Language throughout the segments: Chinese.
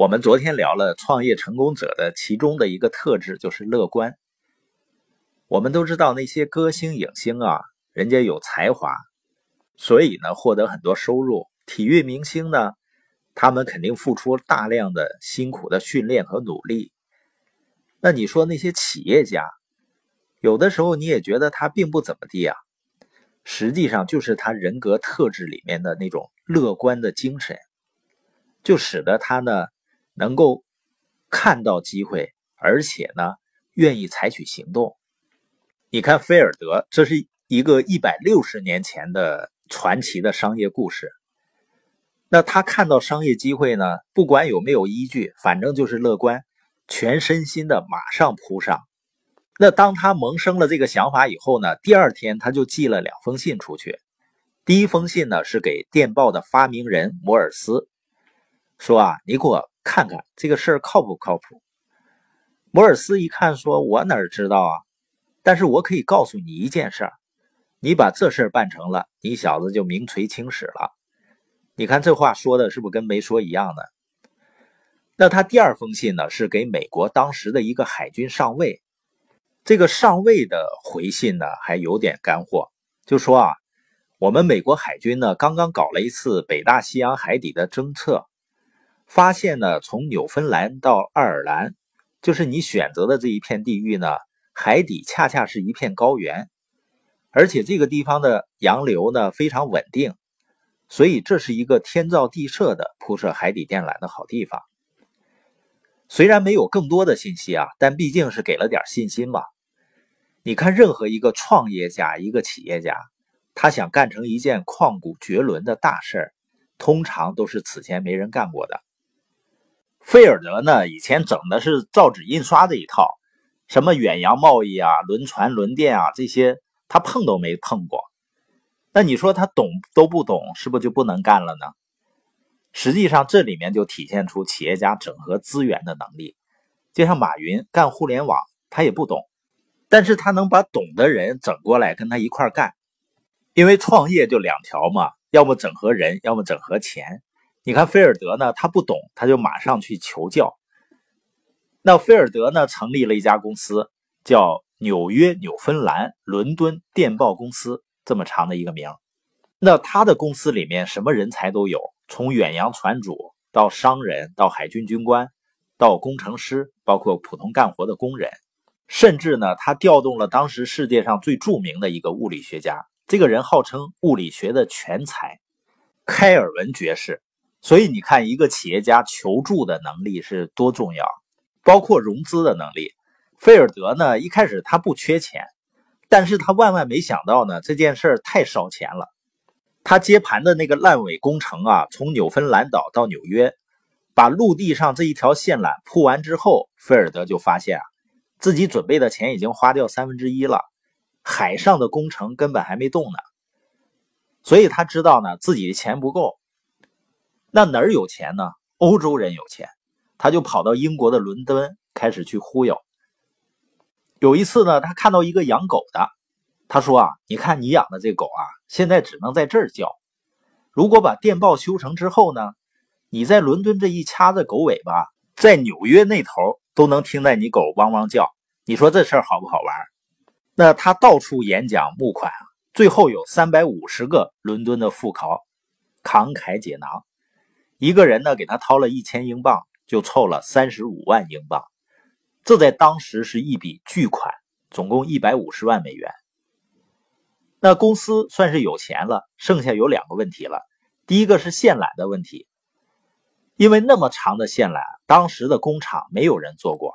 我们昨天聊了创业成功者的其中的一个特质就是乐观。我们都知道那些歌星影星啊，人家有才华，所以呢获得很多收入。体育明星呢，他们肯定付出大量的辛苦的训练和努力。那你说那些企业家，有的时候你也觉得他并不怎么地啊，实际上就是他人格特质里面的那种乐观的精神，就使得他呢能够看到机会，而且呢愿意采取行动。你看菲尔德，这是一个160年前的传奇的商业故事。那他看到商业机会呢，不管有没有依据，反正就是乐观，全身心的马上扑上。那当他萌生了这个想法以后呢，第二天他就寄了2封信出去。第一封信呢是给电报的发明人摩尔斯，说啊，你给我看看这个事儿靠不靠谱。摩尔斯一看说，我哪知道啊，但是我可以告诉你一件事儿，你把这事儿办成了，你小子就名垂青史了。你看这话说的是不是跟没说一样呢？那他第二封信呢是给美国当时的一个海军上尉，这个上尉的回信呢还有点干货，就说啊，我们美国海军呢刚刚搞了一次北大西洋海底的侦测，发现呢，从纽芬兰到爱尔兰，就是你选择的这一片地域呢，海底恰恰是一片高原，而且这个地方的洋流呢非常稳定，所以这是一个天造地设的铺设海底电缆的好地方。虽然没有更多的信息啊，但毕竟是给了点信心嘛。你看任何一个创业家，一个企业家，他想干成一件旷古绝伦的大事，通常都是此前没人干过的。菲尔德呢，以前整的是造纸印刷这一套，什么远洋贸易啊、轮船、轮电啊，这些他碰都没碰过。那你说他懂都不懂，是不是就不能干了呢？实际上这里面就体现出企业家整合资源的能力。就像马云干互联网，他也不懂，但是他能把懂的人整过来跟他一块干。因为创业就两条嘛，要么整合人，要么整合钱。你看菲尔德呢，他不懂，他就马上去求教。那菲尔德呢，成立了一家公司，叫纽约纽芬兰伦敦电报公司，这么长的一个名。那他的公司里面什么人才都有，从远洋船主到商人，到海军军官，到工程师，包括普通干活的工人。甚至呢，他调动了当时世界上最著名的一个物理学家，这个人号称物理学的全才，开尔文爵士。所以你看一个企业家求助的能力是多重要，包括融资的能力。菲尔德呢，一开始他不缺钱，但是他万万没想到呢，这件事太烧钱了。他接盘的那个烂尾工程啊，从纽芬兰岛到纽约，把陆地上这一条线缆铺完之后，菲尔德就发现啊，自己准备的钱已经花掉1/3了，海上的工程根本还没动呢。所以他知道呢，自己的钱不够。那哪儿有钱呢？欧洲人有钱，他就跑到英国的伦敦开始去忽悠。有一次呢，他看到一个养狗的，他说啊，你看你养的这狗啊，现在只能在这儿叫，如果把电报修成之后呢，你在伦敦这一掐着狗尾巴，在纽约那头都能听到你狗汪汪叫，你说这事儿好不好玩？那他到处演讲募款，最后有350个伦敦的富豪慷慨解囊，一个人呢给他掏了1000英镑，就凑了35万英镑，这在当时是一笔巨款，总共150万美元。那公司算是有钱了，剩下有2个问题了。第一个是线缆的问题，因为那么长的线缆，当时的工厂没有人做过。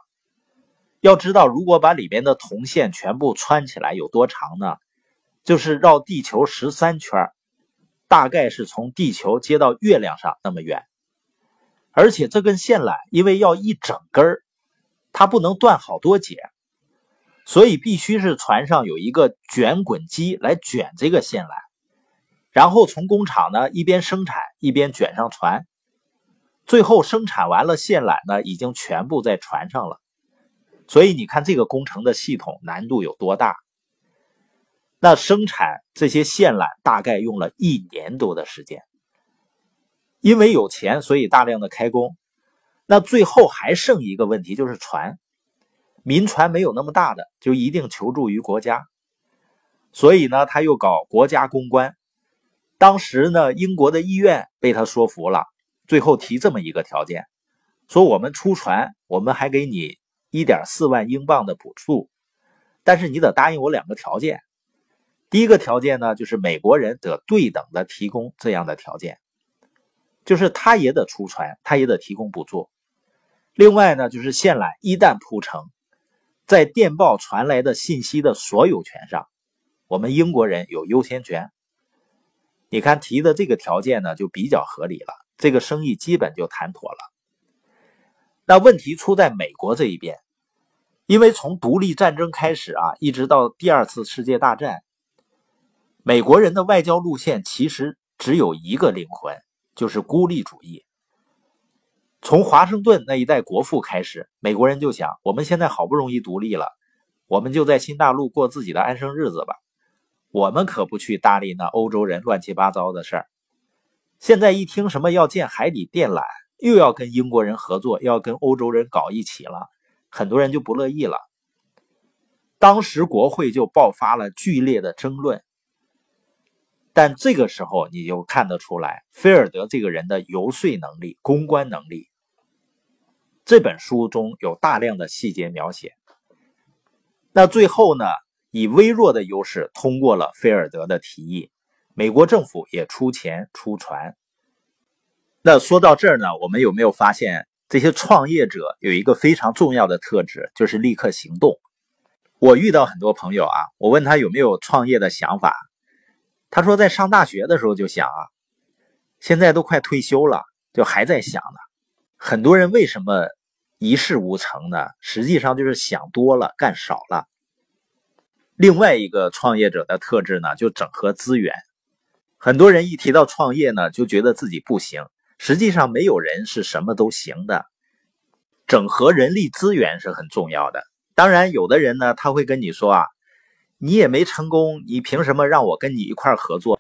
要知道，如果把里面的铜线全部穿起来有多长呢？就是绕地球13圈。大概是从地球接到月亮上那么远，而且这根线缆因为要一整根，它不能断好多节，所以必须是船上有一个卷滚机来卷这个线缆，然后从工厂呢一边生产一边卷上船，最后生产完了线缆呢已经全部在船上了。所以你看这个工程的系统难度有多大。那生产这些线缆大概用了1年多的时间。因为有钱，所以大量的开工。那最后还剩一个问题，就是船，民船没有那么大的，就一定求助于国家。所以呢，他又搞国家公关。当时呢，英国的议院被他说服了，最后提这么一个条件，说我们出船，我们还给你 1.4 万英镑的补助，但是你得答应我两个条件。第一个条件呢，就是美国人得对等的提供这样的条件，就是他也得出船，他也得提供补助。另外呢，就是线缆一旦铺成，在电报传来的信息的所有权上，我们英国人有优先权。你看提的这个条件呢，就比较合理了，这个生意基本就谈妥了。那问题出在美国这一边，因为从独立战争开始啊，一直到第二次世界大战，美国人的外交路线其实只有一个灵魂，就是孤立主义。从华盛顿那一代国父开始，美国人就想，我们现在好不容易独立了，我们就在新大陆过自己的安生日子吧，我们可不去搭理那欧洲人乱七八糟的事儿。现在一听什么要建海底电缆，又要跟英国人合作，要跟欧洲人搞一起了，很多人就不乐意了。当时国会就爆发了剧烈的争论。但这个时候你就看得出来菲尔德这个人的游说能力、公关能力。这本书中有大量的细节描写。那最后呢，以微弱的优势通过了菲尔德的提议，美国政府也出钱出船。那说到这儿呢，我们有没有发现这些创业者有一个非常重要的特质，就是立刻行动。我遇到很多朋友啊，我问他有没有创业的想法，他说在上大学的时候就想啊，现在都快退休了，就还在想呢。很多人为什么一事无成呢？实际上就是想多了，干少了。另外一个创业者的特质呢，就整合资源。很多人一提到创业呢，就觉得自己不行，实际上没有人是什么都行的。整合人力资源是很重要的。当然有的人呢，他会跟你说啊，你也没成功，你凭什么让我跟你一块合作？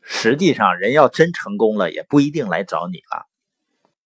实际上人要真成功了，也不一定来找你了。